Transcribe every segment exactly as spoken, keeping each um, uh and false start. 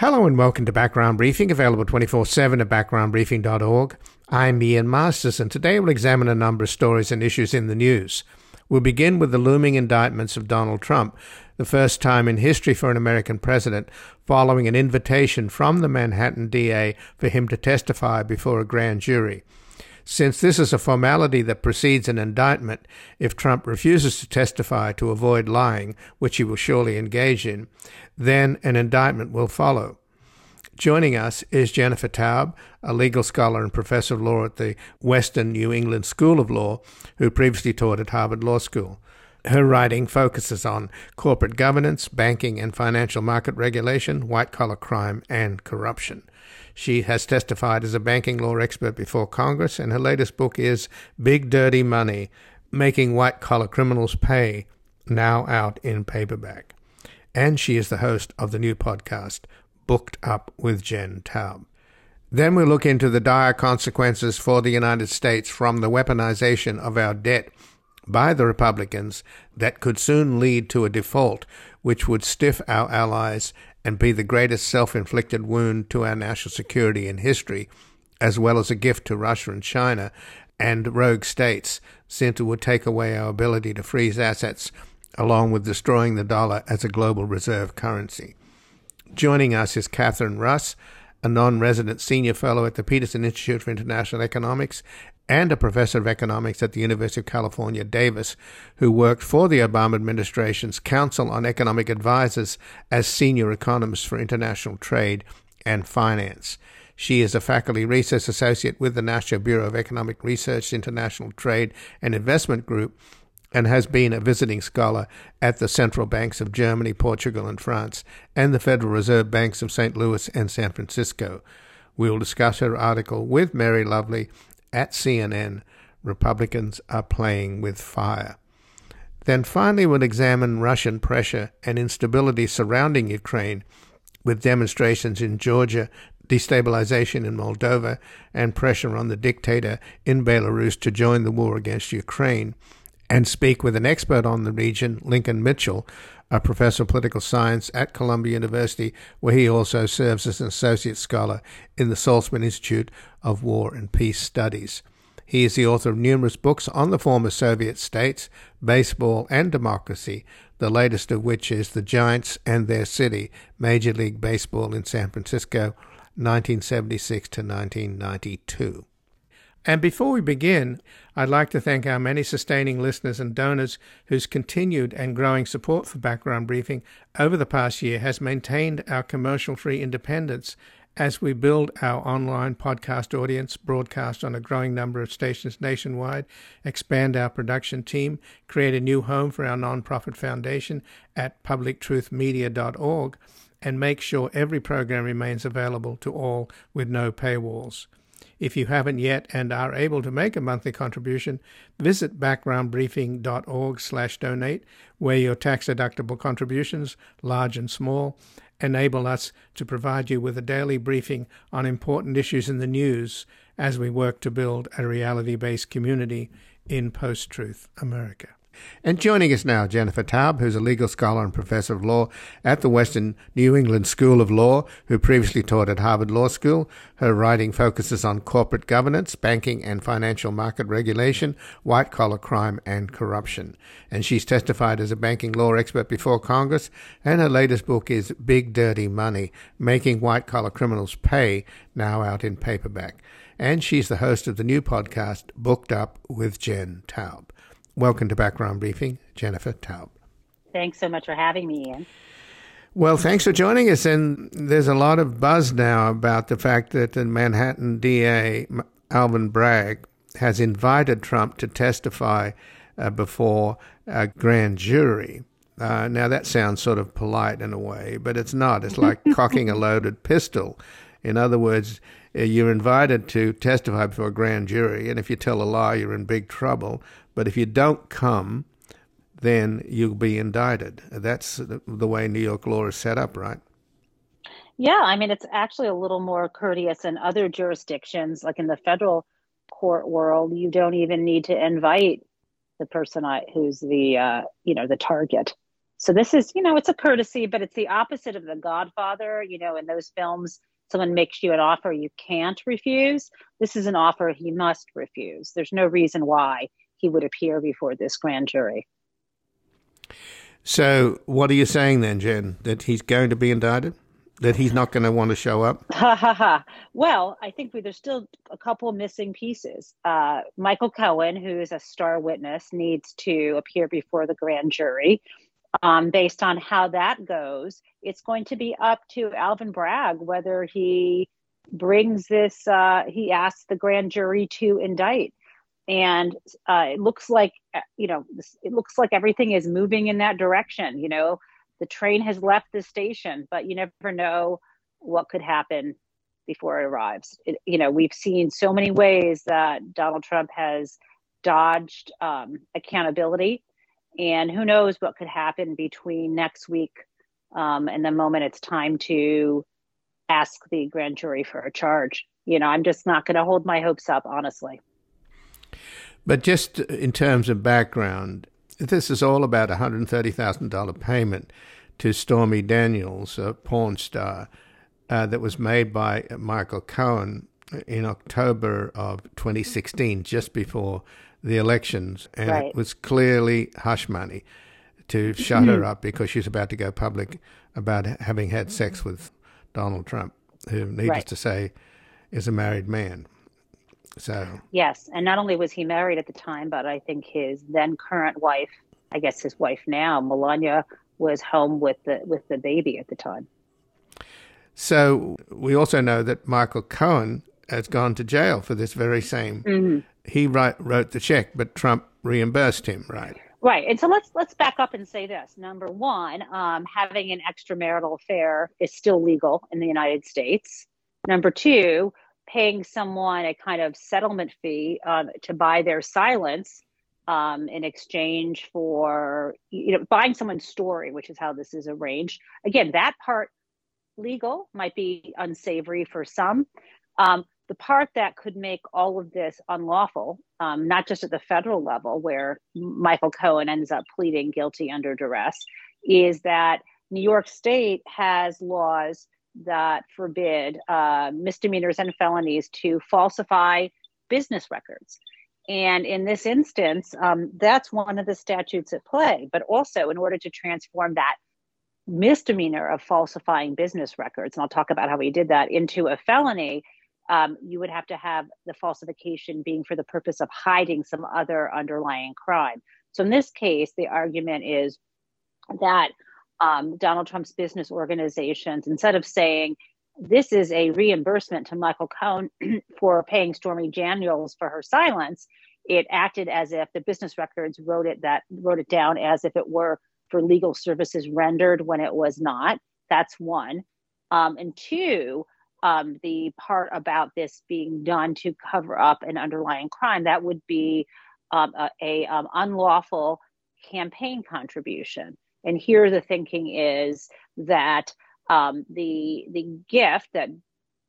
Hello and welcome to Background Briefing, available twenty-four seven at background briefing dot org. I'm Ian Masters, and today we'll examine a number of stories and issues in the news. We'll begin with the looming indictments of Donald Trump, the first time in history for an American president, following an invitation from the Manhattan D A for him to testify before a grand jury. Since this is a formality that precedes an indictment, if Trump refuses to testify to avoid lying, which he will surely engage in, then an indictment will follow. Joining us is Jennifer Taub, a legal scholar and professor of law at the Western New England School of Law, who previously taught at Harvard Law School. Her writing focuses on corporate governance, banking and financial market regulation, white-collar crime, and corruption. She has testified as a banking law expert before Congress, and her latest book is Big Dirty Money, Making White-Collar Criminals Pay, now out in paperback. And she is the host of the new podcast, Booked Up with Jen Taub. Then we'll look into the dire consequences for the United States from the weaponization of our debt by the Republicans that could soon lead to a default, which would stiff our allies and be the greatest self-inflicted wound to our national security in history, as well as a gift to Russia and China and rogue states, since it would take away our ability to freeze assets, along with destroying the dollar as a global reserve currency. Joining us is Catherine Russ, a non-resident senior fellow at the Peterson Institute for International Economics and a professor of economics at the University of California, Davis, who worked for the Obama administration's Council on Economic Advisors as senior economist for international trade and finance. She is a faculty research associate with the National Bureau of Economic Research, International Trade and Investment Group, and has been a visiting scholar at the central banks of Germany, Portugal, and France, and the Federal Reserve Banks of Saint Louis and San Francisco. We'll discuss her article with Mary Lovely at C N N, Republicans Are Playing with Fire. Then finally, we'll examine Russian pressure and instability surrounding Ukraine, with demonstrations in Georgia, destabilization in Moldova, and pressure on the dictator in Belarus to join the war against Ukraine, and speak with an expert on the region, Lincoln Mitchell, a professor of political science at Columbia University, where he also serves as an associate scholar in the Saltzman Institute of War and Peace Studies. He is the author of numerous books on the former Soviet states, baseball, and democracy, the latest of which is The Giants and Their City, Major League Baseball in San Francisco, nineteen seventy-six to nineteen ninety-two. And before we begin, I'd like to thank our many sustaining listeners and donors whose continued and growing support for Background Briefing over the past year has maintained our commercial-free independence as we build our online podcast audience, broadcast on a growing number of stations nationwide, expand our production team, create a new home for our nonprofit foundation at public truth media dot org, and make sure every program remains available to all with no paywalls. If you haven't yet and are able to make a monthly contribution, visit background briefing dot org slash donate, where your tax-deductible contributions, large and small, enable us to provide you with a daily briefing on important issues in the news as we work to build a reality-based community in post-truth America. And joining us now, Jennifer Taub, who's a legal scholar and professor of law at the Western New England School of Law, who previously taught at Harvard Law School. Her writing focuses on corporate governance, banking and financial market regulation, white-collar crime and corruption. And she's testified as a banking law expert before Congress, and her latest book is Big Dirty Money, Making White-Collar Criminals Pay, now out in paperback. And she's the host of the new podcast, Booked Up with Jen Taub. Welcome to Background Briefing, Jennifer Taub. Thanks so much for having me, Ian. Well, thanks for joining us. And there's a lot of buzz now about the fact that the Manhattan D A, Alvin Bragg, has invited Trump to testify uh, before a grand jury. Uh, now, that sounds sort of polite in a way, but it's not. It's like cocking a loaded pistol. In other words, you're invited to testify before a grand jury, and if you tell a lie, you're in big trouble. But if you don't come, then you'll be indicted. That's the way New York law is set up, right? Yeah, I mean, it's actually a little more courteous in other jurisdictions. Like in the federal court world, you don't even need to invite the person who's the, uh, you know, the target. So this is, you know, it's a courtesy, but it's the opposite of The Godfather. You know, in those films, someone makes you an offer you can't refuse. This is an offer he must refuse. There's no reason why he would appear before this grand jury. So what are you saying then, Jen, that he's going to be indicted? That he's not going to want to show up? Ha, ha, ha. Well, I think we, there's still a couple missing pieces. Uh, Michael Cohen, who is a star witness, needs to appear before the grand jury. Um, based on how that goes, it's going to be up to Alvin Bragg whether he brings this, uh, he asks the grand jury to indict. And uh, it looks like, you know, it looks like everything is moving in that direction. You know, the train has left the station, but you never know what could happen before it arrives. It, you know, we've seen so many ways that Donald Trump has dodged um, accountability, and who knows what could happen between next week um, and the moment it's time to ask the grand jury for a charge. You know, I'm just not going to hold my hopes up, honestly. But just in terms of background, this is all about a one hundred thirty thousand dollars payment to Stormy Daniels, a porn star, uh, that was made by Michael Cohen in October of twenty sixteen, just before the elections. And right. It was clearly hush money to shut mm-hmm. her up because she's about to go public about having had sex with Donald Trump, who, needless right. to say, is a married man. So yes, and not only was he married at the time, but I think his then current wife, I guess his wife now, Melania, was home with the with the baby at the time. So we also know that Michael Cohen has gone to jail for this very same. Mm-hmm. He write, wrote the check, but Trump reimbursed him, right? Right, and so let's let's back up and say this. Number one, um, having an extramarital affair is still legal in the United States. Number two, paying someone a kind of settlement fee uh, to buy their silence um, in exchange for, you know, buying someone's story, which is how this is arranged. Again, that part legal, might be unsavory for some. Um, the part that could make all of this unlawful, um, not just at the federal level where Michael Cohen ends up pleading guilty under duress, is that New York State has laws that forbid uh, misdemeanors and felonies to falsify business records. And in this instance, um, that's one of the statutes at play. But also, in order to transform that misdemeanor of falsifying business records, and I'll talk about how he did that, into a felony, um, you would have to have the falsification being for the purpose of hiding some other underlying crime. So in this case, the argument is that Um, Donald Trump's business organizations, instead of saying, this is a reimbursement to Michael Cohen for paying Stormy Daniels for her silence, it acted as if the business records wrote it that wrote it down as if it were for legal services rendered when it was not. That's one. Um, and two, um, the part about this being done to cover up an underlying crime, that would be um, a, a um, unlawful campaign contribution. And here the thinking is that um, the the gift that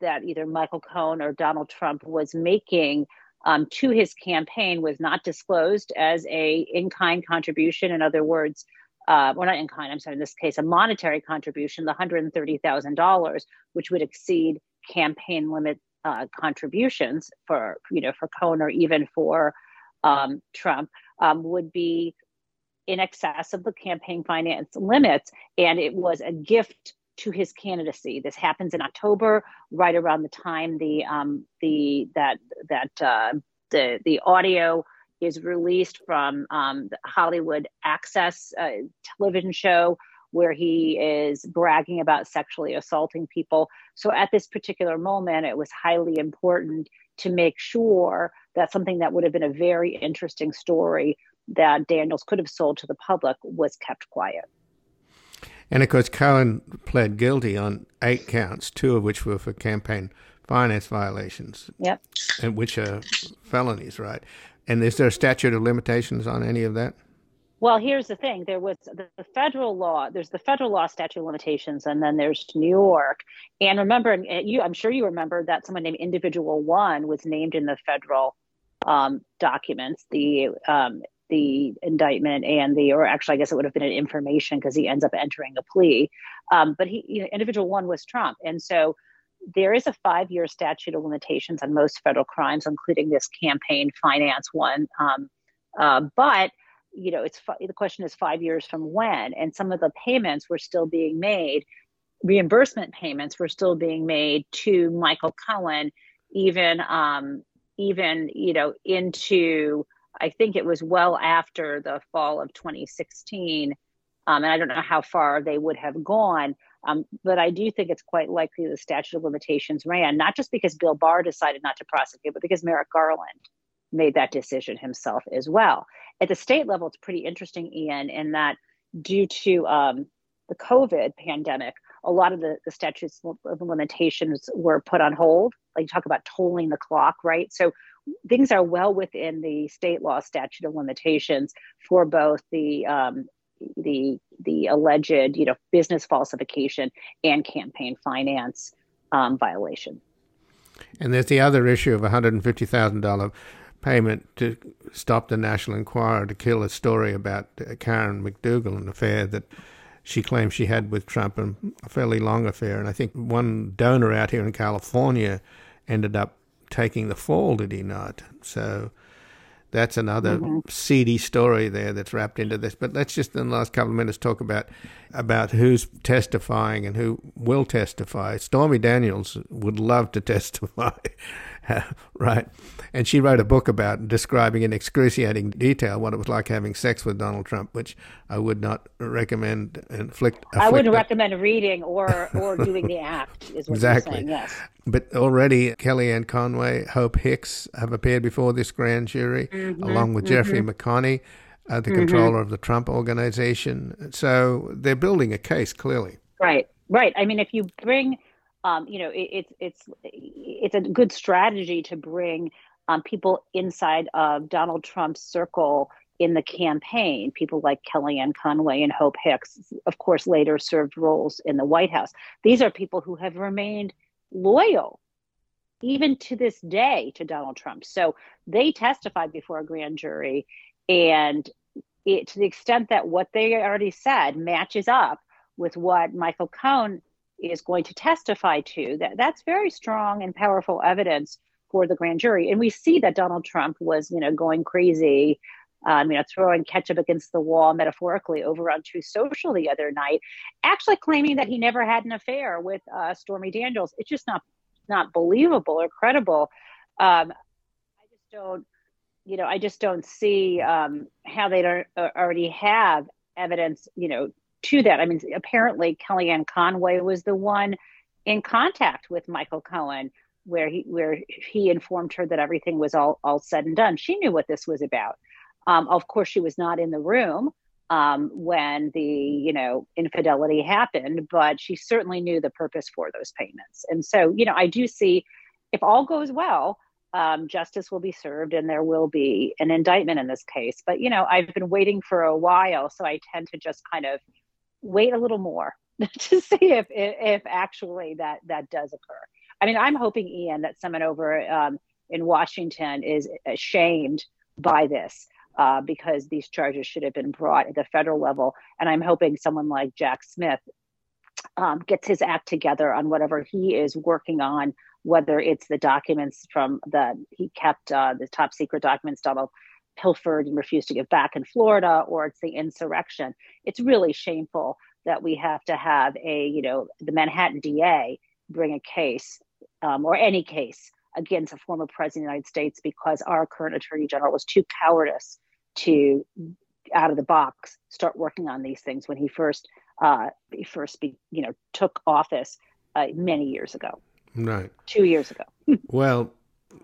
that either Michael Cohen or Donald Trump was making um, to his campaign was not disclosed as a in-kind contribution. In other words, uh, well, not in-kind, I'm sorry, in this case, a monetary contribution, the one hundred thirty thousand dollars, which would exceed campaign limit uh, contributions for, you know, for Cohen or even for um, Trump, um, would be in excess of the campaign finance limits, and it was a gift to his candidacy. This happens in October, right around the time the um, the that that uh, the the audio is released from um, the Hollywood Access uh, television show where he is bragging about sexually assaulting people. So at this particular moment, it was highly important to make sure that something that would have been a very interesting story that Daniels could have sold to the public was kept quiet. And of course, Cohen pled guilty on eight counts, two of which were for campaign finance violations. Yep. And which are felonies, right? And is there a statute of limitations on any of that? Well, here's the thing. There was the federal law. There's the federal law statute of limitations, and then there's New York. And remember, you, I'm sure you remember that someone named Individual One was named in the federal um, documents. The um, the indictment and the, or actually, I guess it would have been an information because he ends up entering a plea. Um, but he, you know, individual one was Trump. And so there is a five-year statute of limitations on most federal crimes, including this campaign finance one. Um, uh, but, you know, it's the question is five years from when, and some of the payments were still being made, reimbursement payments were still being made to Michael Cohen, even, um, even, you know, into, I think it was well after the fall of twenty sixteen, um, and I don't know how far they would have gone, um, but I do think it's quite likely the statute of limitations ran, not just because Bill Barr decided not to prosecute, but because Merrick Garland made that decision himself as well. At the state level, it's pretty interesting, Ian, in that due to um, the COVID pandemic, a lot of the, the statutes of limitations were put on hold. Like, you talk about tolling the clock, right? So things are well within the state law statute of limitations for both the um, the the alleged, you know, business falsification and campaign finance um, violation. And there's the other issue of one hundred fifty thousand dollars payment to stop the National Enquirer to kill a story about Karen McDougal, an affair that she claims she had with Trump, and a fairly long affair. And I think one donor out here in California ended up taking the fall, did he not? So that's another mm-hmm. seedy story there that's wrapped into this. But let's just in the last couple of minutes talk about about who's testifying and who will testify. Stormy Daniels would love to testify, right? And she wrote a book about describing in excruciating detail what it was like having sex with Donald Trump, which I would not recommend. Inflict, I wouldn't recommend reading or, or doing the act, is what exactly. you're saying, yes. But already Kellyanne Conway, Hope Hicks have appeared before this grand jury, mm-hmm, along with mm-hmm. Jeffrey McConney, uh, the mm-hmm. controller of the Trump Organization. So they're building a case, clearly. Right, right. I mean, if you bring, um, you know, it's it, it's it's a good strategy to bring um, people inside of Donald Trump's circle in the campaign, people like Kellyanne Conway and Hope Hicks, of course, later served roles in the White House. These are people who have remained loyal, even to this day, to Donald Trump. So they testified before a grand jury, and it, to the extent that what they already said matches up with what Michael Cohen is going to testify to, that, that's very strong and powerful evidence for the grand jury. And we see that Donald Trump was, you know, going crazy, um, you know, throwing ketchup against the wall, metaphorically, over on Truth Social the other night, actually claiming that he never had an affair with uh, Stormy Daniels. It's just not not believable or credible. Um, I just don't, you know, I just don't see um, how they don't uh, already have evidence, you know, to that. I mean, apparently Kellyanne Conway was the one in contact with Michael Cohen, where he where he informed her that everything was all, all said and done. She knew what this was about. Um, of course, she was not in the room um, when the, you know, infidelity happened, but she certainly knew the purpose for those payments. And so, you know, I do see, if all goes well, um, justice will be served and there will be an indictment in this case. But, you know, I've been waiting for a while, so I tend to just kind of wait a little more to see if, if if actually that that does occur. I mean, I'm hoping, Ian, that someone over um, in Washington is ashamed by this, uh, because these charges should have been brought at the federal level. And I'm hoping someone like Jack Smith um, gets his act together on whatever he is working on, whether it's the documents from the, he kept uh, the top secret documents Donald pilfered and refused to give back in Florida, or it's the insurrection. It's really shameful that we have to have a, you know, the Manhattan D A bring a case um, or any case against a former president of the United States because our current attorney general was too cowardice to, out of the box, start working on these things when he first, uh, he first, be, you know, took office uh, many years ago. Right. Two years ago. Well,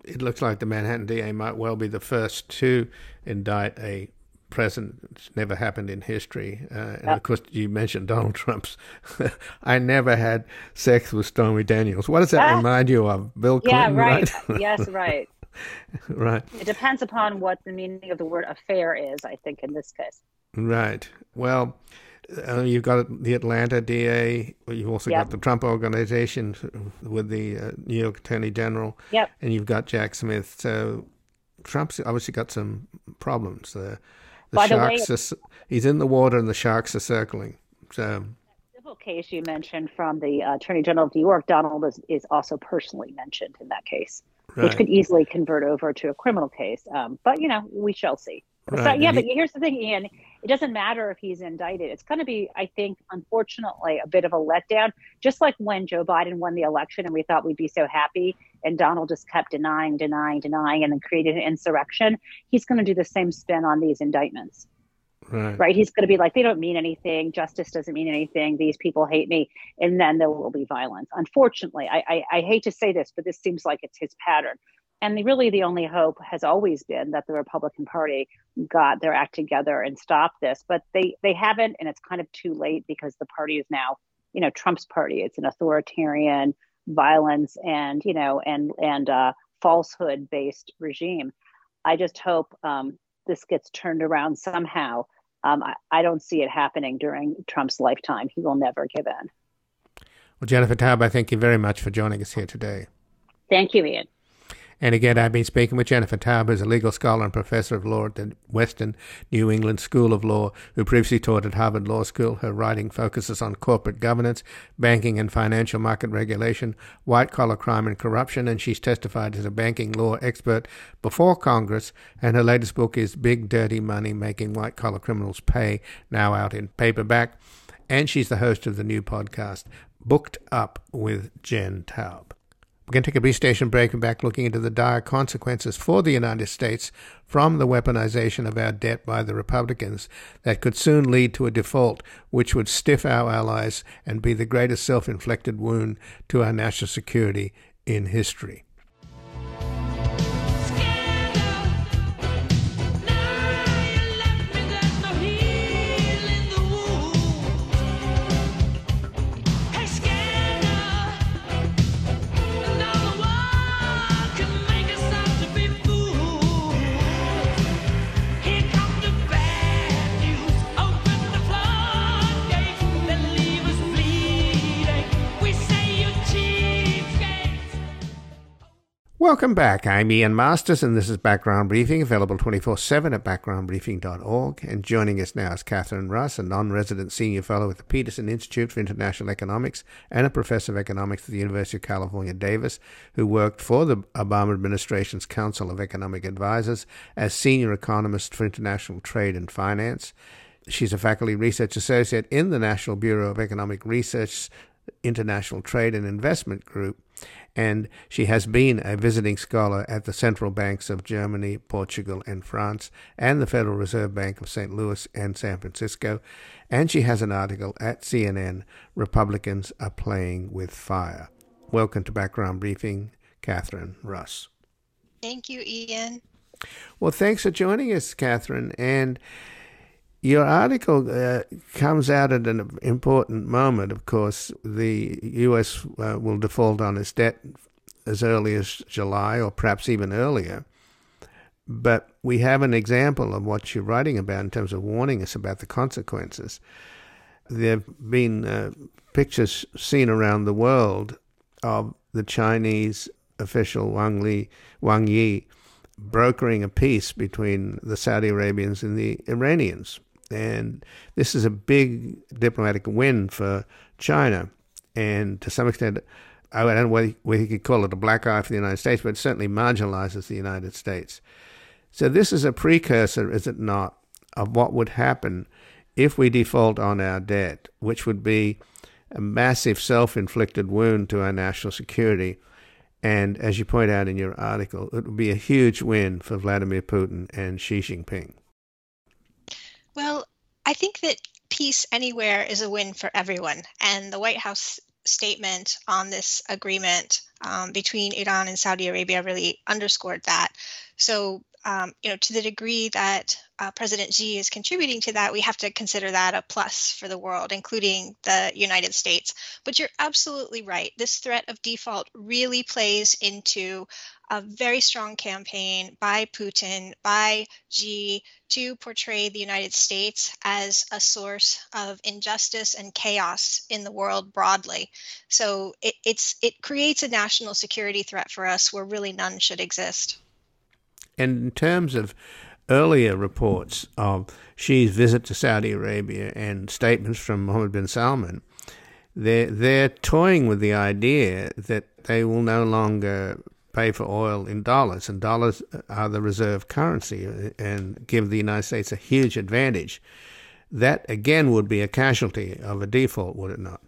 it looks like the Manhattan D A might well be the first to indict a president. It's never happened in history. Uh, and yep. Of course, you mentioned Donald Trump's, I never had sex with Stormy Daniels. What does that uh, remind you of? Bill Clinton, yeah, right. right? Yes, right. Right. It depends upon what the meaning of the word affair is, I think, in this case. Right. Well, Uh, you've got the Atlanta D A, you've also yep. got the Trump Organization with the uh, New York Attorney General, yep. and you've got Jack Smith. So Trump's obviously got some problems there. the By sharks the way, are, he's in the water and the sharks are circling. So that civil case you mentioned from the uh, Attorney General of New York, Donald is, is also personally mentioned in that case, right, which could easily convert over to a criminal case. Um, but, you know, we shall see. Right. So, yeah, he, but here's the thing, Ian. It doesn't matter if he's indicted. It's going to be, I think, unfortunately, a bit of a letdown, just like when Joe Biden won the election and we thought we'd be so happy and Donald just kept denying, denying, denying, and then created an insurrection. He's going to do the same spin on these indictments. Right. Right? He's going to be like, they don't mean anything. Justice doesn't mean anything. These people hate me. And then there will be violence. Unfortunately, I, I, I hate to say this, but this seems like it's his pattern. And really the only hope has always been that the Republican Party got their act together and stopped this. But they, they haven't, and it's kind of too late because the party is now, you know, Trump's party. It's an authoritarian, violence and, you know, and and uh, falsehood-based regime. I just hope um, this gets turned around somehow. Um, I, I don't see it happening during Trump's lifetime. He will never give in. Well, Jennifer Taub, I thank you very much for joining us here today. Thank you, Ian. And again, I've been speaking with Jennifer Taub, who's a legal scholar and professor of law at the Western New England School of Law, who previously taught at Harvard Law School. Her writing focuses on corporate governance, banking and financial market regulation, white-collar crime and corruption, and she's testified as a banking law expert before Congress. And her latest book is Big Dirty Money, Making White-Collar Criminals Pay, now out in paperback. And she's the host of the new podcast, Booked Up with Jen Taub. We're going to take a brief station break and back looking into the dire consequences for the United States from the weaponization of our debt by the Republicans that could soon lead to a default, which would stiff our allies and be the greatest self-inflicted wound to our national security in history. Welcome back. I'm Ian Masters, and this is Background Briefing, available twenty-four seven at background briefing dot org. And joining us now is Catherine Russ, a non-resident senior fellow at the Peterson Institute for International Economics and a professor of economics at the University of California, Davis, who worked for the Obama administration's Council on Economic Advisors as senior economist for international trade and finance. She's a faculty research associate in the National Bureau of Economic Research, International Trade and Investment Group, and she has been a visiting scholar at the central banks of Germany, Portugal, and France, and the Federal Reserve Bank of Saint Louis and San Francisco, and she has an article at C N N, Republicans Are Playing with Fire. Welcome to Background Briefing, Catherine Russ. Thank you, Ian. Well, thanks for joining us, Catherine, and your article uh, comes out at an important moment, of course. The U S uh, will default on its debt as early as July or perhaps even earlier. But we have an example of what you're writing about in terms of warning us about the consequences. There have been uh, pictures seen around the world of the Chinese official Wang Li, Wang Yi brokering a peace between the Saudi Arabians and the Iranians. And this is a big diplomatic win for China. And to some extent, I don't know whether, whether you could call it a black eye for the United States, but it certainly marginalizes the United States. So this is a precursor, is it not, of what would happen if we default on our debt, which would be a massive self-inflicted wound to our national security. And as you point out in your article, it would be a huge win for Vladimir Putin and Xi Jinping. Well, I think that peace anywhere is a win for everyone. And the White House statement on this agreement um, between Iran and Saudi Arabia really underscored that. So, um, you know, to the degree that uh, President Xi is contributing to that, we have to consider that a plus for the world, including the United States. But you're absolutely right. This threat of default really plays into a very strong campaign by Putin, by Xi, to portray the United States as a source of injustice and chaos in the world broadly. So it, it's it creates a national security threat for us where really none should exist. And in terms of earlier reports of Xi's visit to Saudi Arabia and statements from Mohammed bin Salman, they're, they're toying with the idea that they will no longer pay for oil in dollars, and dollars are the reserve currency and give the United States a huge advantage. That, again, would be a casualty of a default, would it not?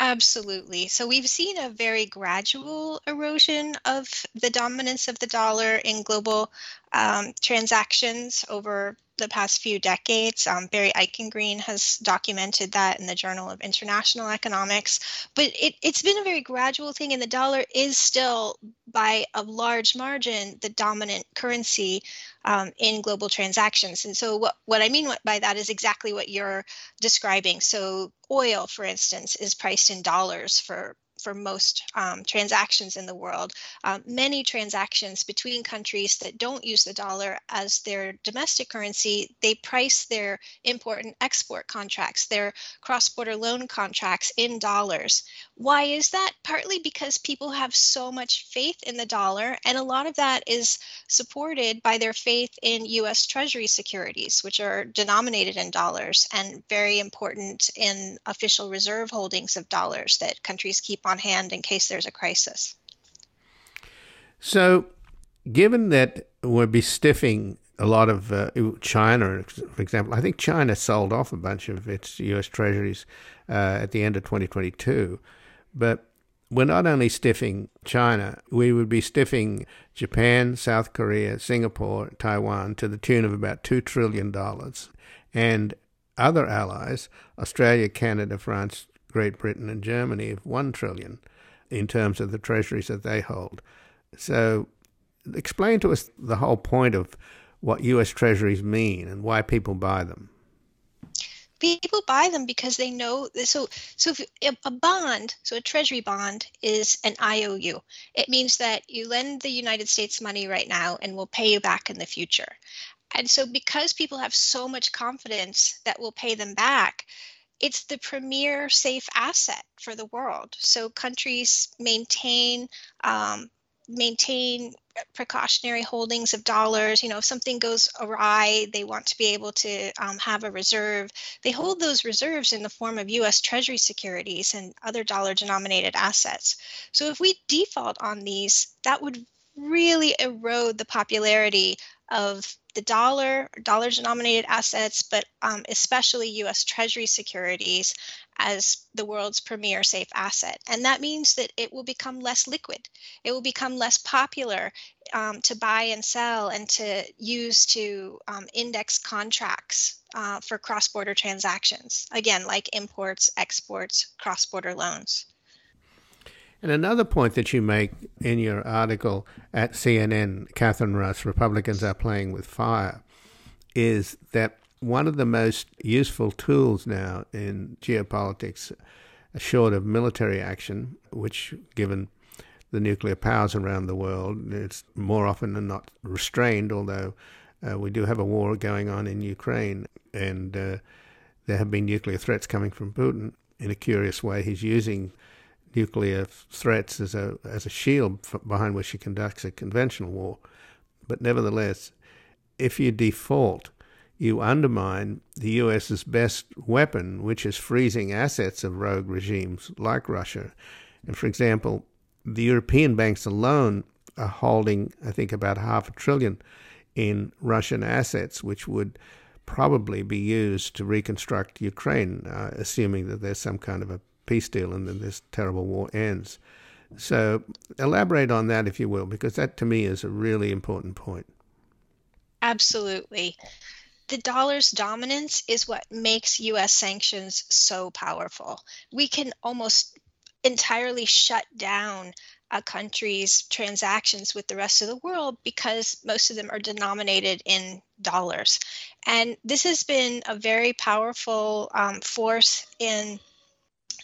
Absolutely. So we've seen a very gradual erosion of the dominance of the dollar in global um, transactions over the past few decades. Um, Barry Eichengreen has documented that in the Journal of International Economics. But it, it's been a very gradual thing, and the dollar is still, by a large margin, the dominant currency um, in global transactions. And so what, what I mean by that is exactly what you're describing. So oil, for instance, is priced in dollars for for most um, transactions in the world. Um, many transactions between countries that don't use the dollar as their domestic currency, they price their import and export contracts, their cross-border loan contracts in dollars. Why is that? Partly because people have so much faith in the dollar, and a lot of that is supported by their faith in U S Treasury securities, which are denominated in dollars and very important in official reserve holdings of dollars that countries keep on hand in case there's a crisis. So, given that we're bestiffing a lot of uh, China, for example, I think China sold off a bunch of its U S treasuries uh, at the end of twenty twenty-two, but we're not only stiffing China, we would be stiffing Japan, South Korea, Singapore, Taiwan to the tune of about two trillion dollars, and other allies, Australia, Canada, France, Great Britain and Germany, of one trillion dollars in terms of the treasuries that they hold. So explain to us the whole point of what U S treasuries mean and why people buy them. People buy them because they know, so so if a bond, so a treasury bond is an I O U. It means that you lend the United States money right now and we'll pay you back in the future. And so because people have so much confidence that we'll pay them back, it's the premier safe asset for the world. So countries maintain um, maintain precautionary holdings of dollars. You know, if something goes awry, they want to be able to um, have a reserve. They hold those reserves in the form of U S Treasury securities and other dollar-denominated assets. So if we default on these, that would really erode the popularity of the dollar, dollar-denominated assets, but um, especially U S Treasury securities as the world's premier safe asset. And that means that it will become less liquid. It will become less popular um, to buy and sell and to use to um, index contracts uh, for cross-border transactions. Again, like imports, exports, cross-border loans. And another point that you make in your article at C N N, Catherine Russ, Republicans Are Playing with Fire, is that one of the most useful tools now in geopolitics, short of military action, which given the nuclear powers around the world, it's more often than not restrained, although uh, we do have a war going on in Ukraine, and uh, there have been nuclear threats coming from Putin. In a curious way, he's using nuclear threats as a as a shield behind which she conducts a conventional war. But nevertheless, if you default, you undermine the U S's best weapon, which is freezing assets of rogue regimes like Russia. And for example, the European banks alone are holding, I think, about half a trillion in Russian assets, which would probably be used to reconstruct Ukraine, uh, assuming that there's some kind of a peace deal and then this terrible war ends. So elaborate on that, if you will, because that to me is a really important point. Absolutely. The dollar's dominance is what makes U S sanctions so powerful. We can almost entirely shut down a country's transactions with the rest of the world because most of them are denominated in dollars. And this has been a very powerful um, force in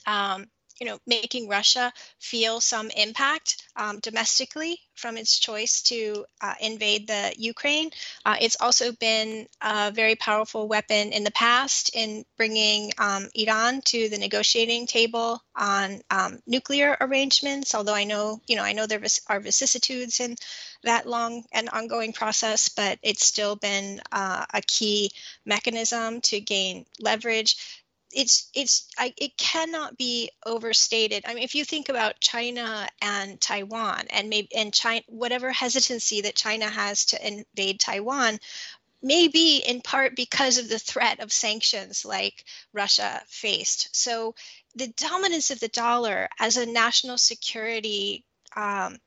Um, you know, making Russia feel some impact um, domestically from its choice to uh, invade the Ukraine. Uh, it's also been a very powerful weapon in the past in bringing um, Iran to the negotiating table on um, nuclear arrangements. Although I know, you know, I know there are vicissitudes in that long and ongoing process, but it's still been uh, a key mechanism to gain leverage. It's it's I, it cannot be overstated. I mean, if you think about China and Taiwan, and maybe and China, whatever hesitancy that China has to invade Taiwan, maybe in part because of the threat of sanctions like Russia faced. So the dominance of the dollar as a national security um,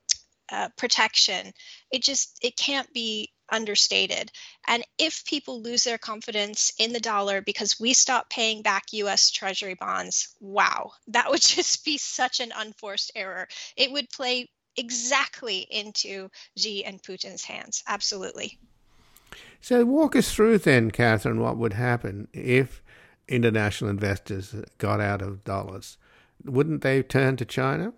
uh, protection, it just it can't be understated. And if people lose their confidence in the dollar because we stop paying back U S Treasury bonds, wow, that would just be such an unforced error. It would play exactly into Xi and Putin's hands. Absolutely. So walk us through then, Catherine, what would happen if international investors got out of dollars? Wouldn't they turn to China?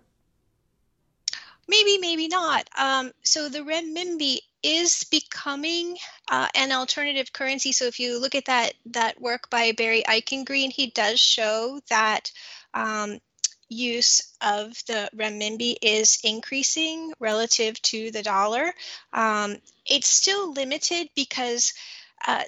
Maybe, maybe not. Um, so the renminbi is becoming uh, an alternative currency. So if you look at that that work by Barry Eichengreen, he does show that um, use of the renminbi is increasing relative to the dollar. Um, it's still limited because uh,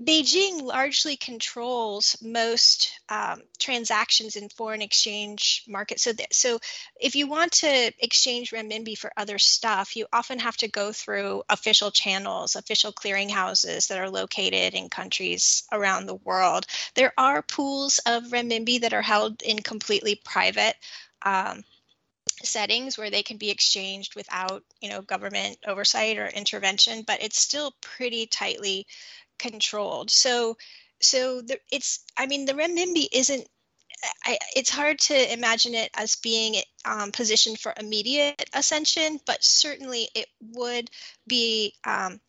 Beijing largely controls most um, transactions in foreign exchange markets. So, th- so if you want to exchange renminbi for other stuff, you often have to go through official channels, official clearinghouses that are located in countries around the world. There are pools of renminbi that are held in completely private um, settings where they can be exchanged without, you know, government oversight or intervention, but it's still pretty tightly controlled. So, so the, it's, I mean, the renminbi isn't, I, it's hard to imagine it as being um, positioned for immediate ascension, but certainly it would be, um,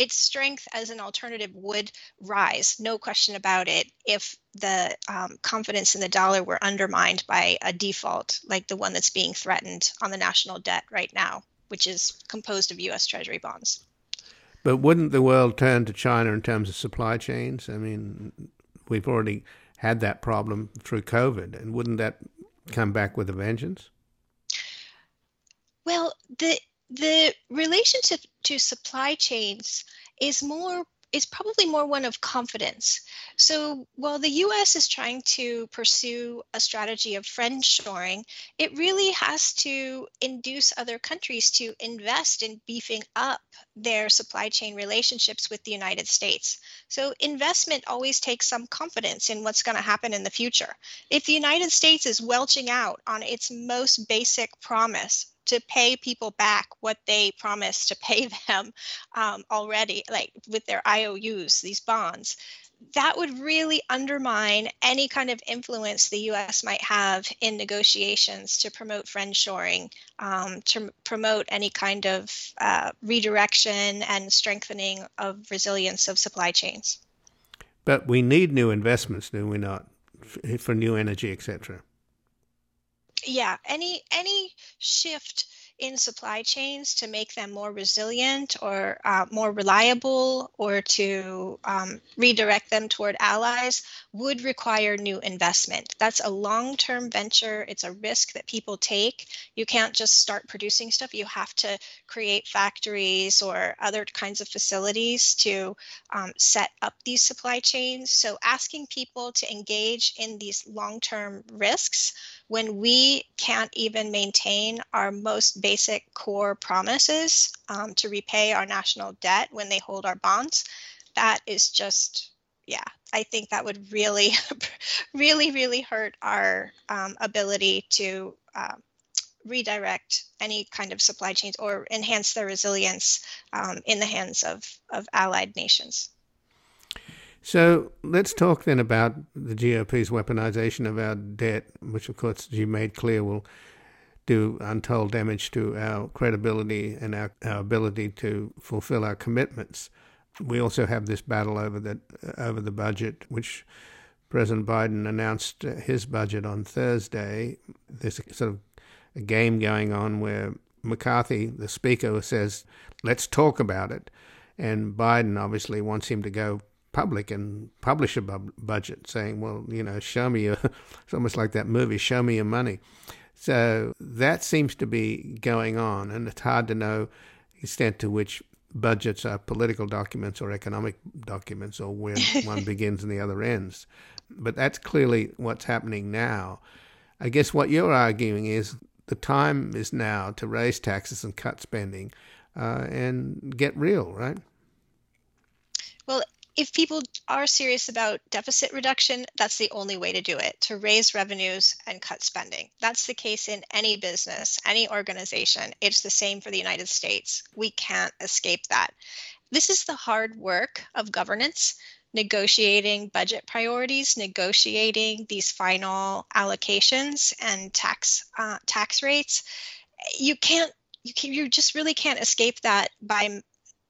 its strength as an alternative would rise, no question about it, if the um, confidence in the dollar were undermined by a default like the one that's being threatened on the national debt right now, which is composed of U S Treasury bonds. But wouldn't the world turn to China in terms of supply chains? I mean, we've already had that problem through COVID, and wouldn't that come back with a vengeance? Well, the the relationship to supply chains is more is probably more one of confidence. So while the U S is trying to pursue a strategy of friendshoring, it really has to induce other countries to invest in beefing up their supply chain relationships with the United States. So investment always takes some confidence in what's going to happen in the future. If the United States is welching out on its most basic promise to pay people back what they promised to pay them um, already, like with their I O Us, these bonds, that would really undermine any kind of influence the U S might have in negotiations to promote friendshoring, um, to promote any kind of uh, redirection and strengthening of resilience of supply chains. But we need new investments, do we not, for new energy, et cetera? Yeah, any any shift in supply chains to make them more resilient or uh, more reliable or to um, redirect them toward allies would require new investment. That's a long-term venture. It's a risk that people take. You can't just start producing stuff. You have to create factories or other kinds of facilities to um, set up these supply chains. So asking people to engage in these long-term risks when we can't even maintain our most basic core promises um, to repay our national debt when they hold our bonds, that is just, yeah, I think that would really, really, really hurt our um, ability to uh, redirect any kind of supply chains or enhance their resilience um, in the hands of, of allied nations. So let's talk then about the G O P's weaponization of our debt, which, of course, you made clear will do untold damage to our credibility and our, our ability to fulfill our commitments. We also have this battle over the, over the budget, which President Biden announced his budget on Thursday. There's sort of a game going on where McCarthy, the Speaker, says, let's talk about it. And Biden obviously wants him to go public and publish a bu- budget, saying, well, you know, show me your, it's almost like that movie, show me your money. So that seems to be going on, and it's hard to know the extent to which budgets are political documents or economic documents or where one begins and the other ends. But that's clearly what's happening now. I guess what you're arguing is the time is now to raise taxes and cut spending uh, and get real, right? Well, if people are serious about deficit reduction, that's the only way to do it, to raise revenues and cut spending. That's the case in any business, any organization. It's the same for the United States. We can't escape that. This is the hard work of governance, negotiating budget priorities, negotiating these final allocations and tax uh, tax rates. You can't, you can, you just really can't escape that by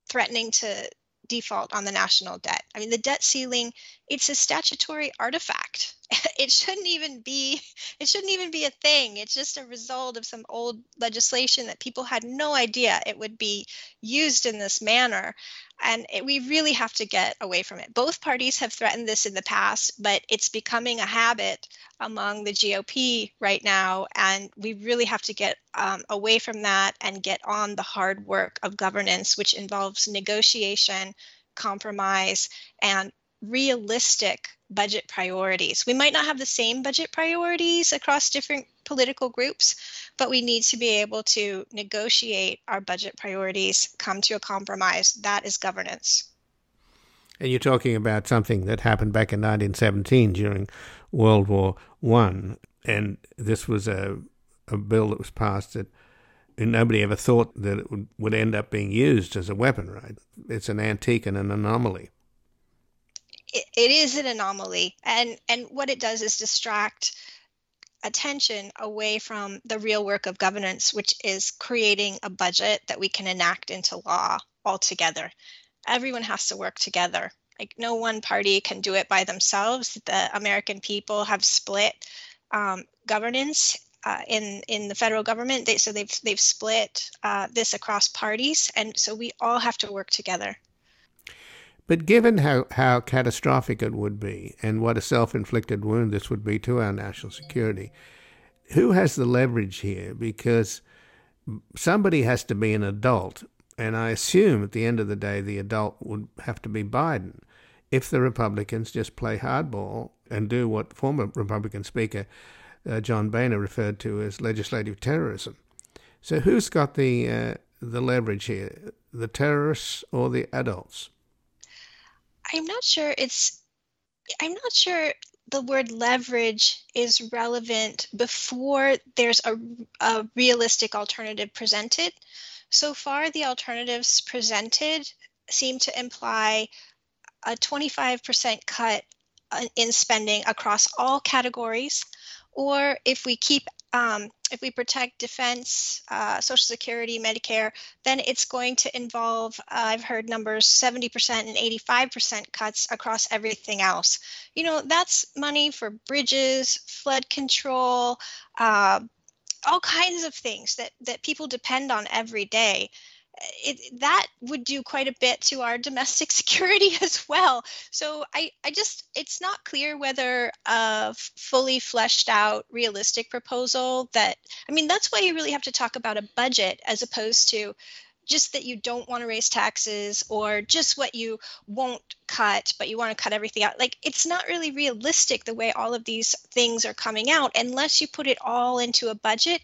threatening to default on the national debt. I mean, the debt ceiling, it's a statutory artifact. It shouldn't even be, it shouldn't even be a thing. It's just a result of some old legislation that people had no idea it would be used in this manner. And it, we really have to get away from it. Both parties have threatened this in the past, but it's becoming a habit among the G O P right now. And we really have to get um, away from that and get on the hard work of governance, which involves negotiation, compromise, and realistic budget priorities. We might not have the same budget priorities across different political groups, but we need to be able to negotiate our budget priorities, come to a compromise. That is governance. And you're talking about something that happened back in nineteen seventeen during World War One, and this was a, a bill that was passed that nobody ever thought that it would, would end up being used as a weapon, right? It's an antique and an anomaly. It is an anomaly, and, and what it does is distract attention away from the real work of governance, which is creating a budget that we can enact into law altogether. Everyone has to work together. Like, no one party can do it by themselves. The American people have split um, governance uh, in in the federal government, they, so they've they've split uh, this across parties, and so we all have to work together. But given how, how catastrophic it would be and what a self-inflicted wound this would be to our national security, who has the leverage here? Because somebody has to be an adult, and I assume at the end of the day the adult would have to be Biden if the Republicans just play hardball and do what former Republican Speaker uh, John Boehner referred to as legislative terrorism. So who's got the uh, the leverage here, the terrorists or the adults? I'm not sure it's, I'm not sure the word leverage is relevant before there's a, a realistic alternative presented. So far, the alternatives presented seem to imply a twenty-five percent cut in spending across all categories, or if we keep Um, if we protect defense, uh, Social Security, Medicare, then it's going to involve, uh, I've heard numbers, seventy percent and eighty-five percent cuts across everything else. You know, that's money for bridges, flood control, uh, all kinds of things that, that people depend on every day. It, that would do quite a bit to our domestic security as well. So I, I just, it's not clear whether a fully fleshed out realistic proposal that, I mean, that's why you really have to talk about a budget as opposed to just that you don't want to raise taxes or just what you won't cut, but you want to cut everything out. Like, it's not really realistic the way all of these things are coming out unless you put it all into a budget,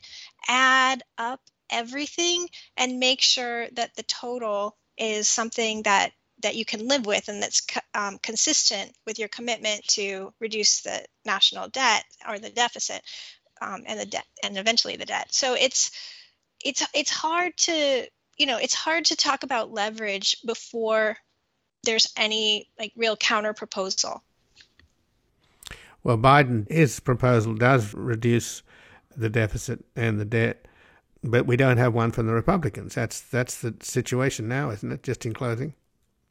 add up everything and make sure that the total is something that, that you can live with and that's co- um, consistent with your commitment to reduce the national debt or the deficit um, and the debt and eventually the debt. So it's it's it's hard to you know it's hard to talk about leverage before there's any like real counter proposal. Well, Biden, his proposal does reduce the deficit and the debt. But we don't have one from the Republicans. That's that's the situation now, isn't it? Just in closing.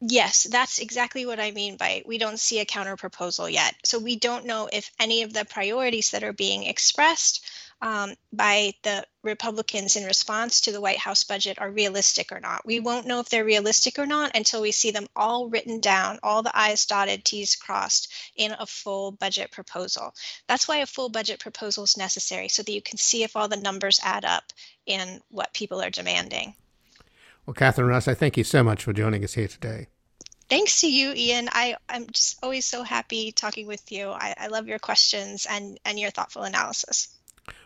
Yes, that's exactly what I mean by we don't see a counterproposal yet. So we don't know if any of the priorities that are being expressed um, by the Republicans in response to the White House budget are realistic or not. We won't know if they're realistic or not until we see them all written down, all the I's dotted, T's crossed in a full budget proposal. That's why a full budget proposal is necessary, so that you can see if all the numbers add up in what people are demanding. Well, Catherine Russ, I thank you so much for joining us here today. Thanks to you, Ian. I, I'm just always so happy talking with you. I, I love your questions and, and your thoughtful analysis.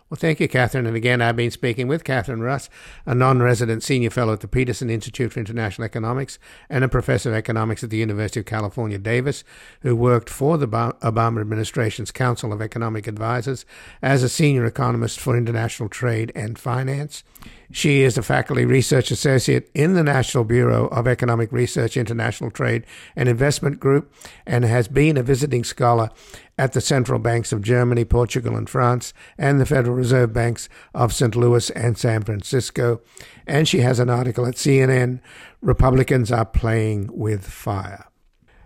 Well, thank you, Catherine. And again, I've been speaking with Catherine Russ, a non-resident senior fellow at the Peterson Institute for International Economics and a professor of economics at the University of California, Davis, who worked for the Obama administration's Council of Economic Advisors as a senior economist for international trade and finance. She is a faculty research associate in the National Bureau of Economic Research, International Trade and Investment Group, and has been a visiting scholar at the central banks of Germany, Portugal, and France, and the Federal Reserve Banks of Saint Louis and San Francisco. And she has an article at C N N, Republicans Are Playing with Fire.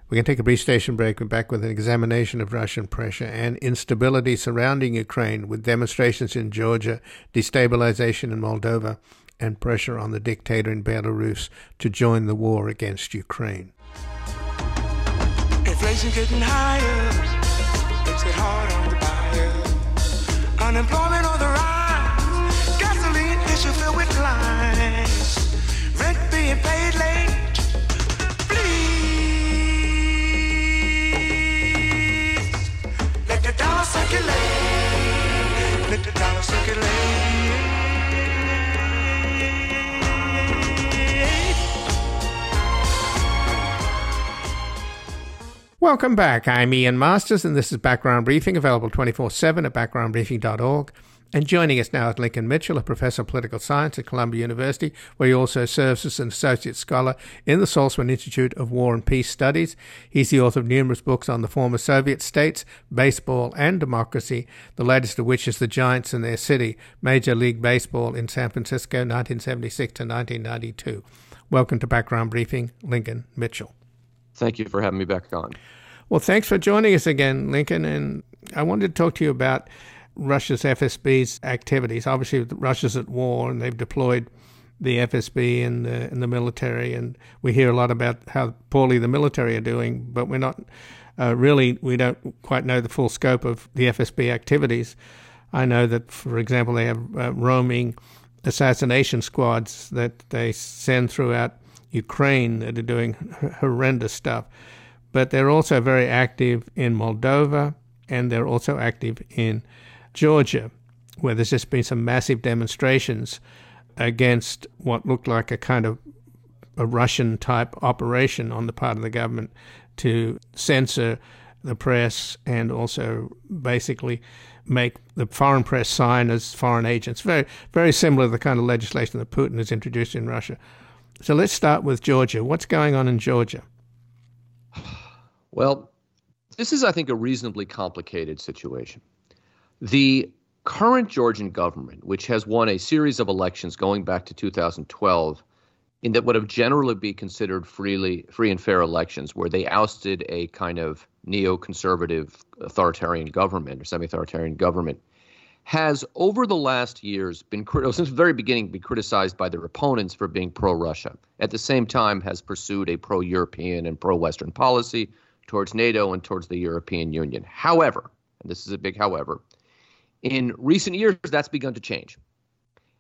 We're going to take a brief station break. We're back with an examination of Russian pressure and instability surrounding Ukraine, with demonstrations in Georgia, destabilization in Moldova, and pressure on the dictator in Belarus to join the war against Ukraine. Inflation getting higher. It hard on the buyer. Unemployment on the rise. Gasoline issue filled with lines. Rent being paid late. Please let the dollar circulate. Let the dollar circulate. Welcome back. I'm Ian Masters, and this is Background Briefing, available twenty-four seven at background briefing dot org. And joining us now is Lincoln Mitchell, a professor of political science at Columbia University, where he also serves as an associate scholar in the Saltzman Institute of War and Peace Studies. He's the author of numerous books on the former Soviet states, baseball, and democracy, the latest of which is The Giants and Their City, Major League Baseball in San Francisco, nineteen seventy-six to nineteen ninety-two. Welcome to Background Briefing, Lincoln Mitchell. Thank you for having me back on. Well, thanks for joining us again, Lincoln. And I wanted to talk to you about Russia's F S B's activities. Obviously, Russia's at war, and they've deployed the F S B and the, and the military. And we hear a lot about how poorly the military are doing, but we're not uh, really, we don't quite know the full scope of the F S B activities. I know that, for example, they have uh, roaming assassination squads that they send throughout Ukraine that are doing horrendous stuff. But they're also very active in Moldova, and they're also active in Georgia, where there's just been some massive demonstrations against what looked like a kind of a Russian-type operation on the part of the government to censor the press and also basically make the foreign press sign as foreign agents. Very, very similar to the kind of legislation that Putin has introduced in Russia. So let's start with Georgia. What's going on in Georgia? Well, this is, I think, a reasonably complicated situation. The current Georgian government, which has won a series of elections going back to two thousand twelve, in that would have generally be considered freely, free and fair elections, where they ousted a kind of neoconservative authoritarian government or semi-authoritarian government, has over the last years been, since the very beginning, been criticized by their opponents for being pro-Russia. At the same time, has pursued a pro-European and pro-Western policy towards NATO and towards the European Union. However, and this is a big however, in recent years, that's begun to change.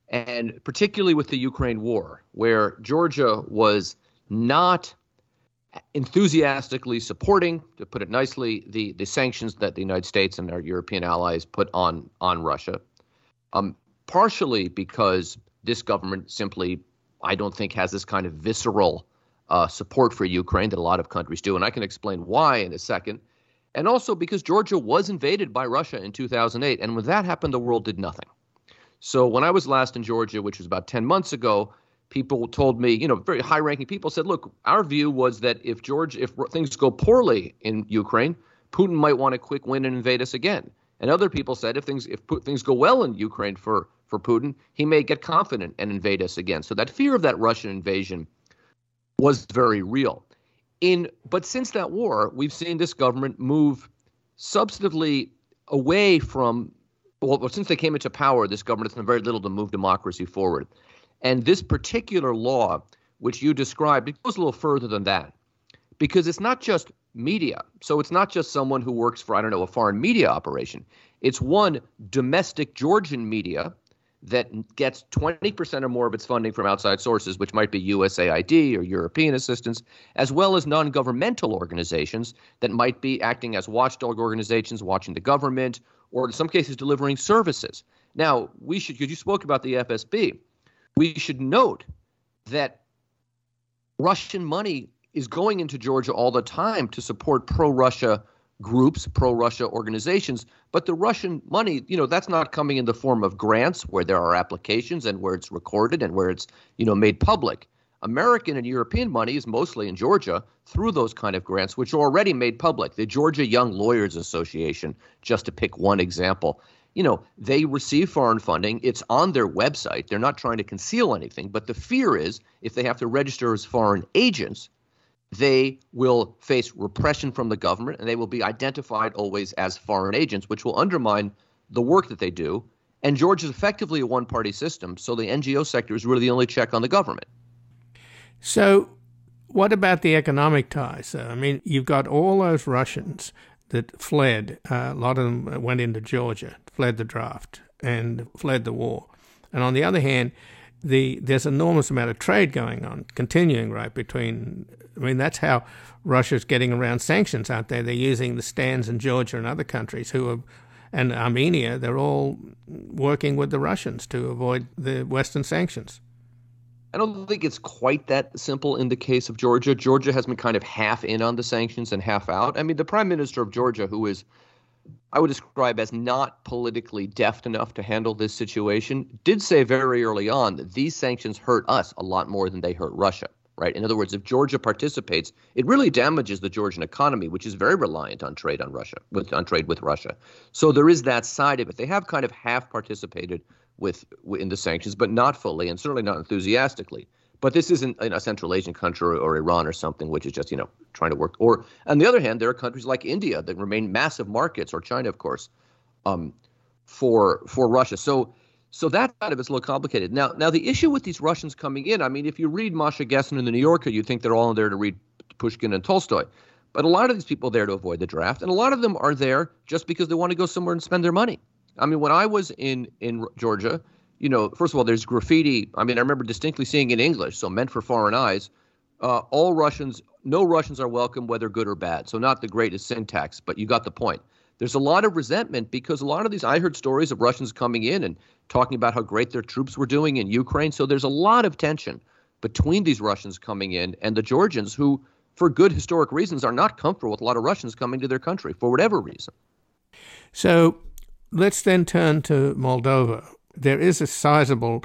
And particularly with the Ukraine war, where Georgia was not enthusiastically supporting, to put it nicely, the, the sanctions that the United States and our European allies put on, on Russia, um, partially because this government simply, I don't think, has this kind of visceral Uh, support for Ukraine that a lot of countries do. And I can explain why in a second. And also because Georgia was invaded by Russia in two thousand eight. And when that happened, the world did nothing. So when I was last in Georgia, which was about ten months ago, people told me, you know, very high ranking people said, look, our view was that if Georgia, if things go poorly in Ukraine, Putin might want a quick win and invade us again. And other people said if things if things go well in Ukraine for, for Putin, he may get confident and invade us again. So that fear of that Russian invasion was very real. In but since that war, we've seen this government move substantively away from well, since they came into power, this government has done very little to move democracy forward. And this particular law, which you described, it goes a little further than that, because it's not just media. So it's not just someone who works for, I don't know, a foreign media operation. It's one domestic Georgian media that gets twenty percent or more of its funding from outside sources, which might be U S A I D or European assistance, as well as non-governmental organizations that might be acting as watchdog organizations, watching the government, or in some cases delivering services. Now, we should, because you spoke about the F S B, we should note that Russian money is going into Georgia all the time to support pro-Russia groups, pro-Russia organizations. But the Russian money, you know, that's not coming in the form of grants where there are applications and where it's recorded and where it's, you know, made public. American and European money is mostly in Georgia through those kind of grants, which are already made public. The Georgia Young Lawyers Association, just to pick one example, you know, they receive foreign funding. It's on their website. They're not trying to conceal anything. But the fear is if they have to register as foreign agents, they will face repression from the government and they will be identified always as foreign agents, which will undermine the work that they do. And Georgia is effectively a one-party system, so the N G O sector is really the only check on the government. So what about the economic ties? I mean, you've got all those Russians that fled. Uh, a lot of them went into Georgia, fled the draft and fled the war. And on the other hand, The, there's an enormous amount of trade going on, continuing, right, between... I mean, that's how Russia's getting around sanctions, aren't they? They're using the stands in Georgia and other countries who are... and Armenia, they're all working with the Russians to avoid the Western sanctions. I don't think it's quite that simple in the case of Georgia. Georgia has been kind of half in on the sanctions and half out. I mean, the prime minister of Georgia, who is... I would describe as not politically deft enough to handle this situation, did say very early on that these sanctions hurt us a lot more than they hurt Russia, right? In other words, if Georgia participates, it really damages the Georgian economy, which is very reliant on trade on Russia, with, on trade with Russia. So there is that side of it. They have kind of half participated with in the sanctions, but not fully and certainly not enthusiastically. But this isn't a Central Asian country or, or Iran or something, which is just, you know, trying to work. Or on the other hand, there are countries like India that remain massive markets, or China, of course, um, for for Russia. So so that kind of is a little complicated. Now, now the issue with these Russians coming in, I mean, if you read Masha Gessen in the New Yorker, you think they're all in there to read Pushkin and Tolstoy. But a lot of these people are there to avoid the draft. And a lot of them are there just because they want to go somewhere and spend their money. I mean, when I was in in Georgia, you know, first of all, there's graffiti. I mean, I remember distinctly seeing in English, so meant for foreign eyes, uh, all Russians, no Russians are welcome, whether good or bad. So not the greatest syntax, but you got the point. There's a lot of resentment because a lot of these, I heard stories of Russians coming in and talking about how great their troops were doing in Ukraine. So there's a lot of tension between these Russians coming in and the Georgians who, for good historic reasons, are not comfortable with a lot of Russians coming to their country for whatever reason. So let's then turn to Moldova. There is a sizable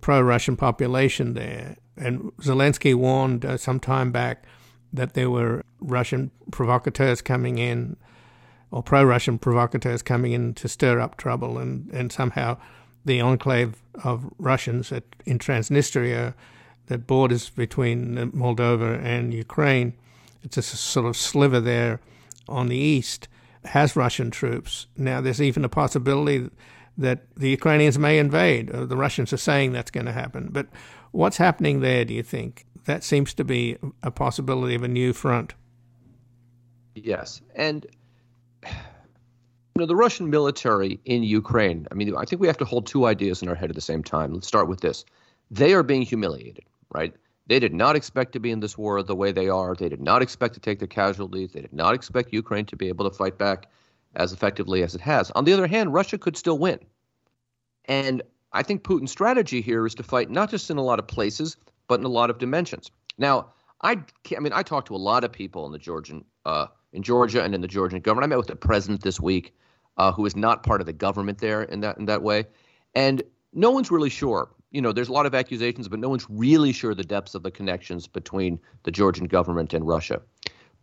pro-Russian population there. And Zelensky warned uh, some time back that there were Russian provocateurs coming in, or pro-Russian provocateurs coming in to stir up trouble. And, and somehow the enclave of Russians at, in Transnistria that borders between Moldova and Ukraine, it's a sort of sliver there on the east, has Russian troops. Now, there's even a possibility that the Ukrainians may invade. The Russians are saying that's going to happen. But what's happening there, do you think? That seems to be a possibility of a new front. Yes. And, you know, the Russian military in Ukraine, I mean, I think we have to hold two ideas in our head at the same time. Let's start with this. They are being humiliated, right? They did not expect to be in this war the way they are. They did not expect to take the casualties. They did not expect Ukraine to be able to fight back as effectively as it has. On the other hand, Russia could still win. And I think Putin's strategy here is to fight not just in a lot of places, but in a lot of dimensions. Now, I I mean, I talked to a lot of people in the Georgian, uh, in Georgia and in the Georgian government. I met with the president this week, uh, who is not part of the government there in that in that way. And no one's really sure. You know, there's a lot of accusations, but no one's really sure the depths of the connections between the Georgian government and Russia.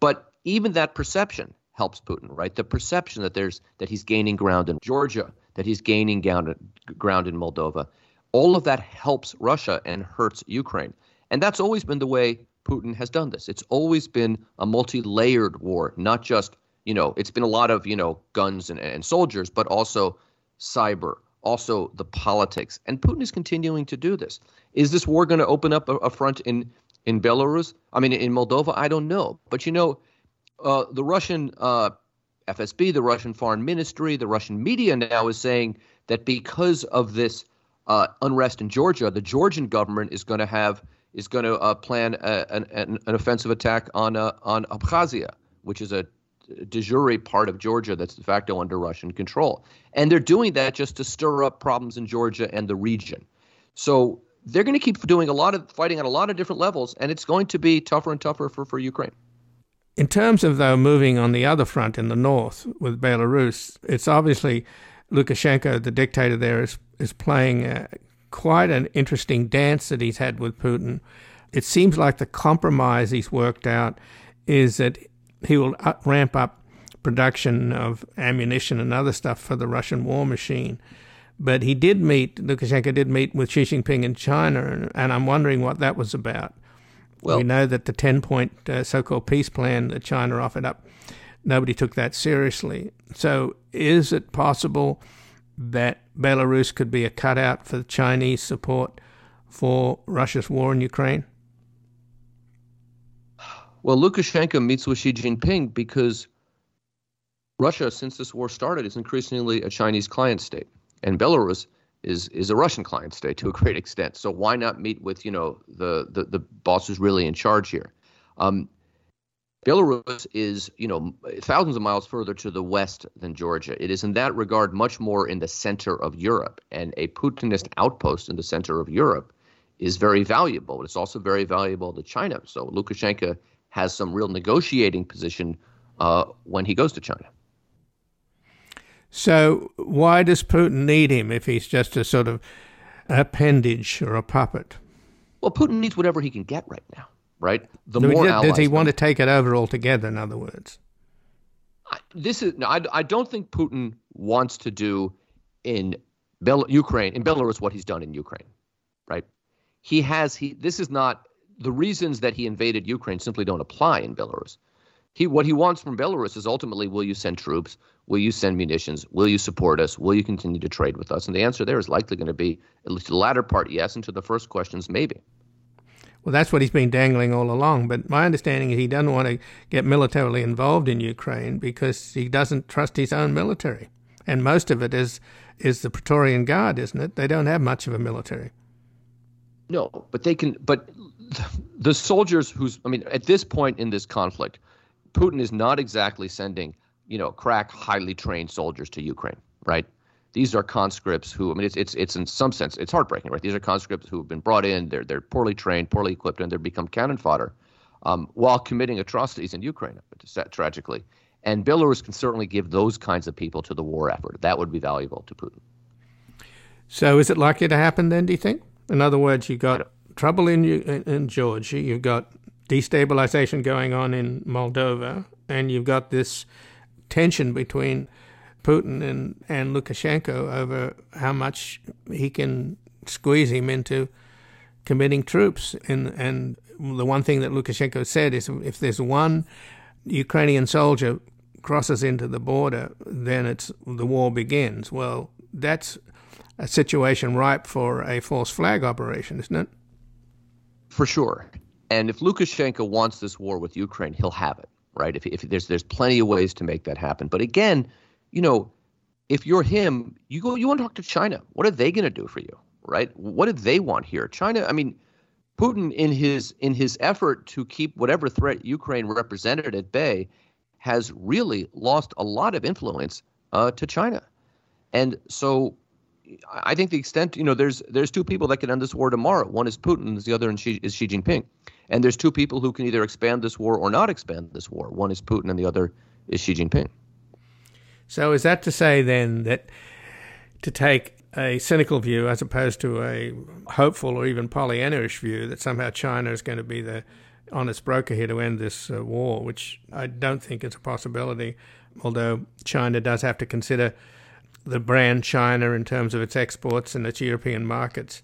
But even that perception helps Putin, right? The perception that there's that he's gaining ground in Georgia, that he's gaining ground, ground in Moldova, all of that helps Russia and hurts Ukraine. And that's always been the way Putin has done this. It's always been a multi-layered war, not just, you know, it's been a lot of, you know, guns and, and soldiers, but also cyber, also the politics. And Putin is continuing to do this. Is this war going to open up a, a front in, in Belarus? I mean, in Moldova? I don't know. But, you know, uh, the Russian uh, F S B, the Russian Foreign Ministry, the Russian media now is saying that because of this uh, unrest in Georgia, the Georgian government is going to have is going to uh, plan a, an, an offensive attack on uh, on Abkhazia, which is a de jure part of Georgia that's de facto under Russian control. And they're doing that just to stir up problems in Georgia and the region. So they're going to keep doing a lot of fighting on a lot of different levels, and it's going to be tougher and tougher for, for Ukraine. In terms of, though, moving on the other front in the north with Belarus, it's obviously Lukashenko, the dictator there, is, is playing uh, quite an interesting dance that he's had with Putin. It seems like the compromise he's worked out is that he will up, ramp up production of ammunition and other stuff for the Russian war machine. But he did meet, Lukashenko did meet with Xi Jinping in China, and, and I'm wondering what that was about. Well, we know that the ten-point uh, so-called peace plan that China offered up, nobody took that seriously. So is it possible that Belarus could be a cutout for Chinese support for Russia's war in Ukraine? Well, Lukashenko meets with Xi Jinping because Russia, since this war started, is increasingly a Chinese client state. And Belarus is is a Russian client state to a great extent. So why not meet with, you know, the, the, the boss who's really in charge here? Um, Belarus is, you know, thousands of miles further to the west than Georgia. It is in that regard much more in the center of Europe. And a Putinist outpost in the center of Europe is very valuable. But it's also very valuable to China. So Lukashenko has some real negotiating position uh, when he goes to China. So why does Putin need him if he's just a sort of appendage or a puppet? Well, Putin needs whatever he can get right now, right? The no, more allies, does he want to take it over altogether, in other words? I, this is no, I, I don't think Putin wants to do in Bel- Ukraine, in Belarus, what he's done in Ukraine, right? He has, he. This is not, the reasons that he invaded Ukraine simply don't apply in Belarus. He, what he wants from Belarus is ultimately, will you send troops? Will you send munitions? Will you support us? Will you continue to trade with us? And the answer there is likely going to be, at least the latter part, yes, and to the first questions, maybe. Well, that's what he's been dangling all along. But my understanding is he doesn't want to get militarily involved in Ukraine because he doesn't trust his own military. And most of it is, is the Praetorian Guard, isn't it? They don't have much of a military. No, but they can – but the soldiers who's – I mean, at this point in this conflict – Putin is not exactly sending, you know, crack, highly trained soldiers to Ukraine, right? These are conscripts who, I mean, it's it's it's in some sense, it's heartbreaking, right? These are conscripts who have been brought in, they're they're poorly trained, poorly equipped, and they've become cannon fodder um, while committing atrocities in Ukraine, tragically. And Belarus can certainly give those kinds of people to the war effort. That would be valuable to Putin. So is it likely to happen then, do you think? In other words, you've got trouble in in Georgia, you've got destabilization going on in Moldova, and you've got this tension between Putin and, and Lukashenko over how much he can squeeze him into committing troops. And, and the one thing that Lukashenko said is if there's one Ukrainian soldier crosses into the border, then it's the war begins. Well, that's a situation ripe for a false flag operation, isn't it? For sure. And if Lukashenko wants this war with Ukraine, he'll have it, right? If, if there's there's plenty of ways to make that happen. But again, you know, if you're him, you go you want to talk to China. What are they going to do for you, right? What do they want here? China, I mean, Putin in his in his effort to keep whatever threat Ukraine represented at bay has really lost a lot of influence uh, to China. And so I think the extent, you know, there's there's two people that can end this war tomorrow. One is Putin, the other is Xi, is Xi Jinping. And there's two people who can either expand this war or not expand this war. One is Putin and the other is Xi Jinping. So is that to say then that to take a cynical view as opposed to a hopeful or even Pollyanna-ish view that somehow China is going to be the honest broker here to end this uh, war, which I don't think is a possibility, although China does have to consider the brand China in terms of its exports and its European markets.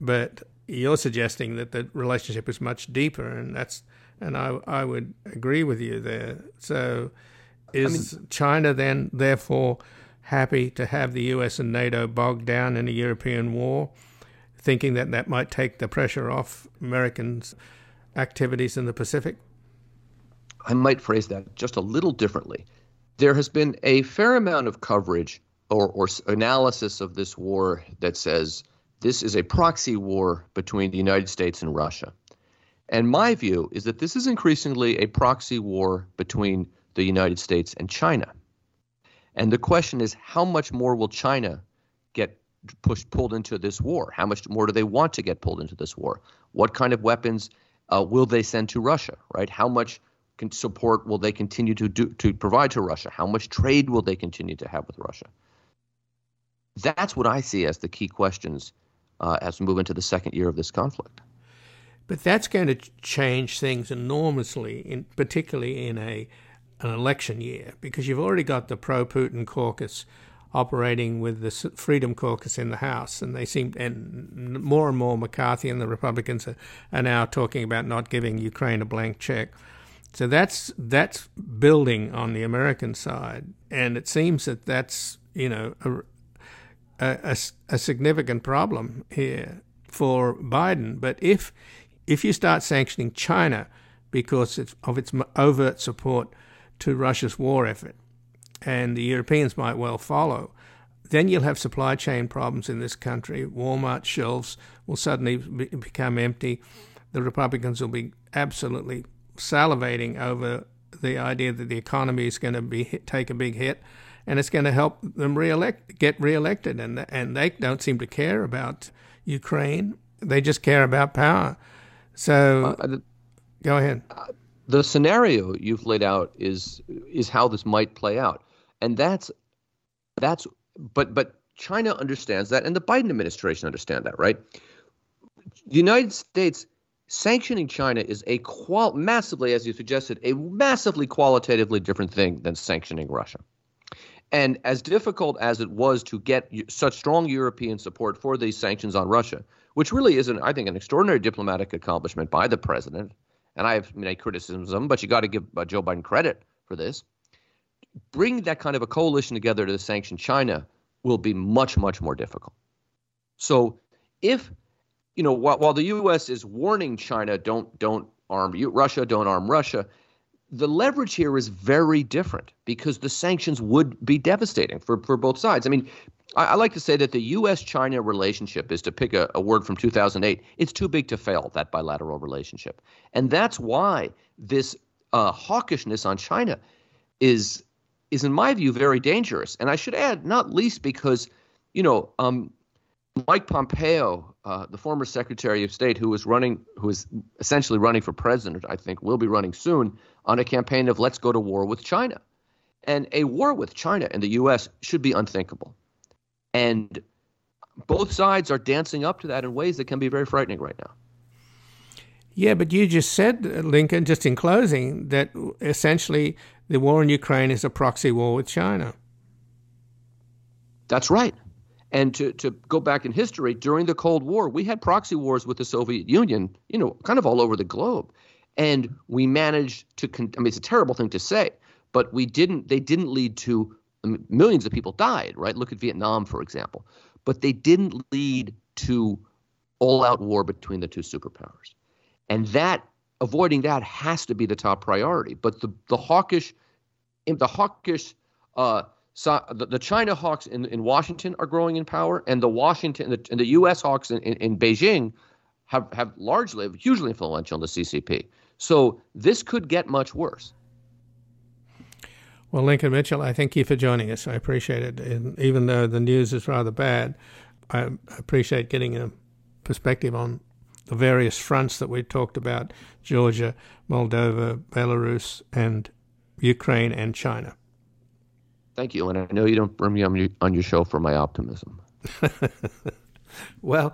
But you're suggesting that the relationship is much deeper, and that's and I I would agree with you there. So is I mean, China then therefore happy to have the U S and NATO bogged down in a European war, thinking that that might take the pressure off Americans' activities in the Pacific? I might phrase that just a little differently. There has been a fair amount of coverage or, or analysis of this war that says this is a proxy war between the United States and Russia. And my view is that this is increasingly a proxy war between the United States and China. And the question is, how much more will China get pushed, pulled into this war? How much more do they want to get pulled into this war? What kind of weapons uh, will they send to Russia, right? How much can support will they continue to do, to provide to Russia? How much trade will they continue to have with Russia? That's what I see as the key questions uh, as we move into the second year of this conflict. But that's going to change things enormously, in, particularly in a an election year, because you've already got the pro-Putin caucus operating with the Freedom Caucus in the House, and they seem and more and more McCarthy and the Republicans are, are now talking about not giving Ukraine a blank check. So that's that's building on the American side, and it seems that that's, you know, a, a, a significant problem here for Biden. But if if you start sanctioning China because it's, of its overt support to Russia's war effort, and the Europeans might well follow, then you'll have supply chain problems in this country. Walmart shelves will suddenly be, become empty. The Republicans will be absolutely salivating over the idea that the economy is going to be hit, take a big hit, and it's going to help them re-elect, get reelected. And and they don't seem to care about Ukraine; they just care about power. So, uh, the, go ahead. Uh, the scenario you've laid out is is how this might play out, and that's that's. But but China understands that, and the Biden administration understands that, right? The United States. Sanctioning China is a qual- massively, as you suggested, a massively qualitatively different thing than sanctioning Russia. And as difficult as it was to get such strong European support for these sanctions on Russia, which really is, an, I think, an extraordinary diplomatic accomplishment by the president, and I have many criticisms of him, but you got to give Joe Biden credit for this, bringing that kind of a coalition together to sanction China will be much, much more difficult. So if You know, while, while the U S is warning China, don't don't arm you, Russia, don't arm Russia, the leverage here is very different because the sanctions would be devastating for, for both sides. I mean, I, I like to say that the U S China relationship is, to pick a, a word from two thousand eight, it's too big to fail, that bilateral relationship. And that's why this uh, hawkishness on China is, is, in my view, very dangerous. And I should add, not least because, you know, um, Mike Pompeo, uh, the former Secretary of State, who is running, who is essentially running for president, I think will be running soon, on a campaign of let's go to war with China. And a war with China and the U S should be unthinkable. And both sides are dancing up to that in ways that can be very frightening right now. Yeah, but you just said, Lincoln, just in closing, that essentially the war in Ukraine is a proxy war with China. That's right. And to, to go back in history, during the Cold War, we had proxy wars with the Soviet Union, you know, kind of all over the globe. And we managed to con- – I mean, it's a terrible thing to say, but we didn't – they didn't lead to I mean, – millions of people died, right? Look at Vietnam, for example. But they didn't lead to all-out war between the two superpowers. And that – avoiding that has to be the top priority. But the, the hawkish – the hawkish uh, – So the, the China hawks in, in Washington are growing in power, and the Washington the, and the U S hawks in, in, in Beijing have, have largely, hugely influential in the C C P. So this could get much worse. Well, Lincoln Mitchell, I thank you for joining us. I appreciate it. And even though the news is rather bad, I appreciate getting a perspective on the various fronts that we talked about: Georgia, Moldova, Belarus, and Ukraine and China. Thank you, and I know you don't bring me on your, on your show for my optimism. Well,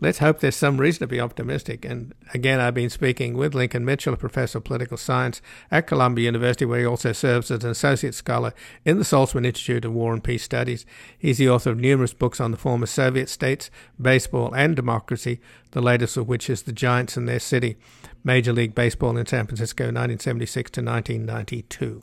let's hope there's some reason to be optimistic. And again, I've been speaking with Lincoln Mitchell, a professor of political science at Columbia University, where he also serves as an associate scholar in the Saltzman Institute of War and Peace Studies. He's the author of numerous books on the former Soviet states, baseball, and democracy, the latest of which is The Giants and Their City, Major League Baseball in San Francisco, nineteen seventy-six to nineteen ninety-two.